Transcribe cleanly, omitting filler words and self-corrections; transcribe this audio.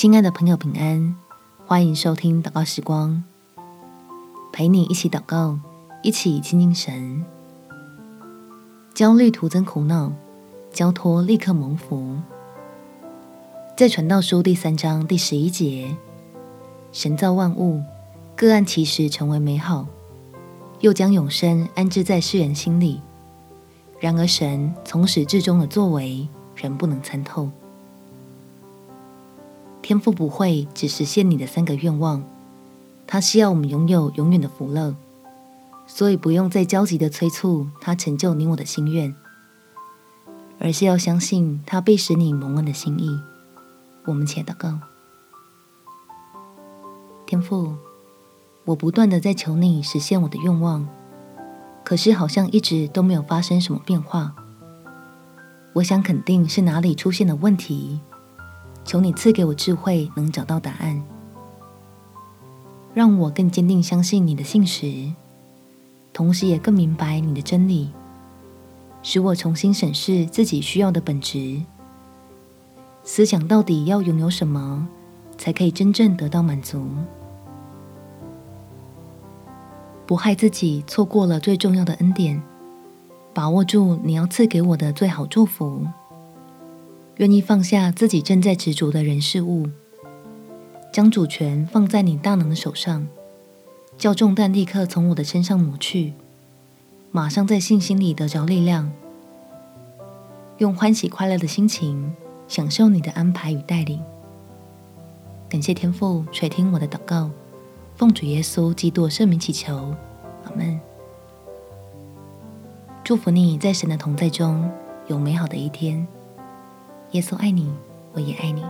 亲爱的朋友，平安，欢迎收听祷告时光，陪你一起祷告，一起亲近神。焦虑徒增苦恼，交托立刻蒙福。在传道书第3章第11节，神造万物，各按其时成为美好，又将永生安置在世人心里。然而神从始至终的作为，人不能参透。天父不会只实现你的3个愿望，他希望我们拥有永远的福乐，所以不用再焦急的催促他成就你我的心愿，而是要相信他必使你蒙恩的心意。我们且祷告。天父，我不断的在求你实现我的愿望，可是好像一直都没有发生什么变化。我想肯定是哪里出现了问题，求你赐给我智慧，能找到答案，让我更坚定相信你的信实，同时也更明白你的真理，使我重新审视自己需要的本质，思想到底要拥有什么，才可以真正得到满足。不害自己错过了最重要的恩典，把握住你要赐给我的最好祝福，愿意放下自己正在执着的人事物，将主权放在你大能的手上，叫重担立刻从我的身上抹去，马上在信心里得着力量，用欢喜快乐的心情享受你的安排与带领。感谢天父垂听我的祷告，奉主耶稣基督圣名祈求，阿们。祝福你在神的同在中有美好的一天。耶稣爱你，我也爱你。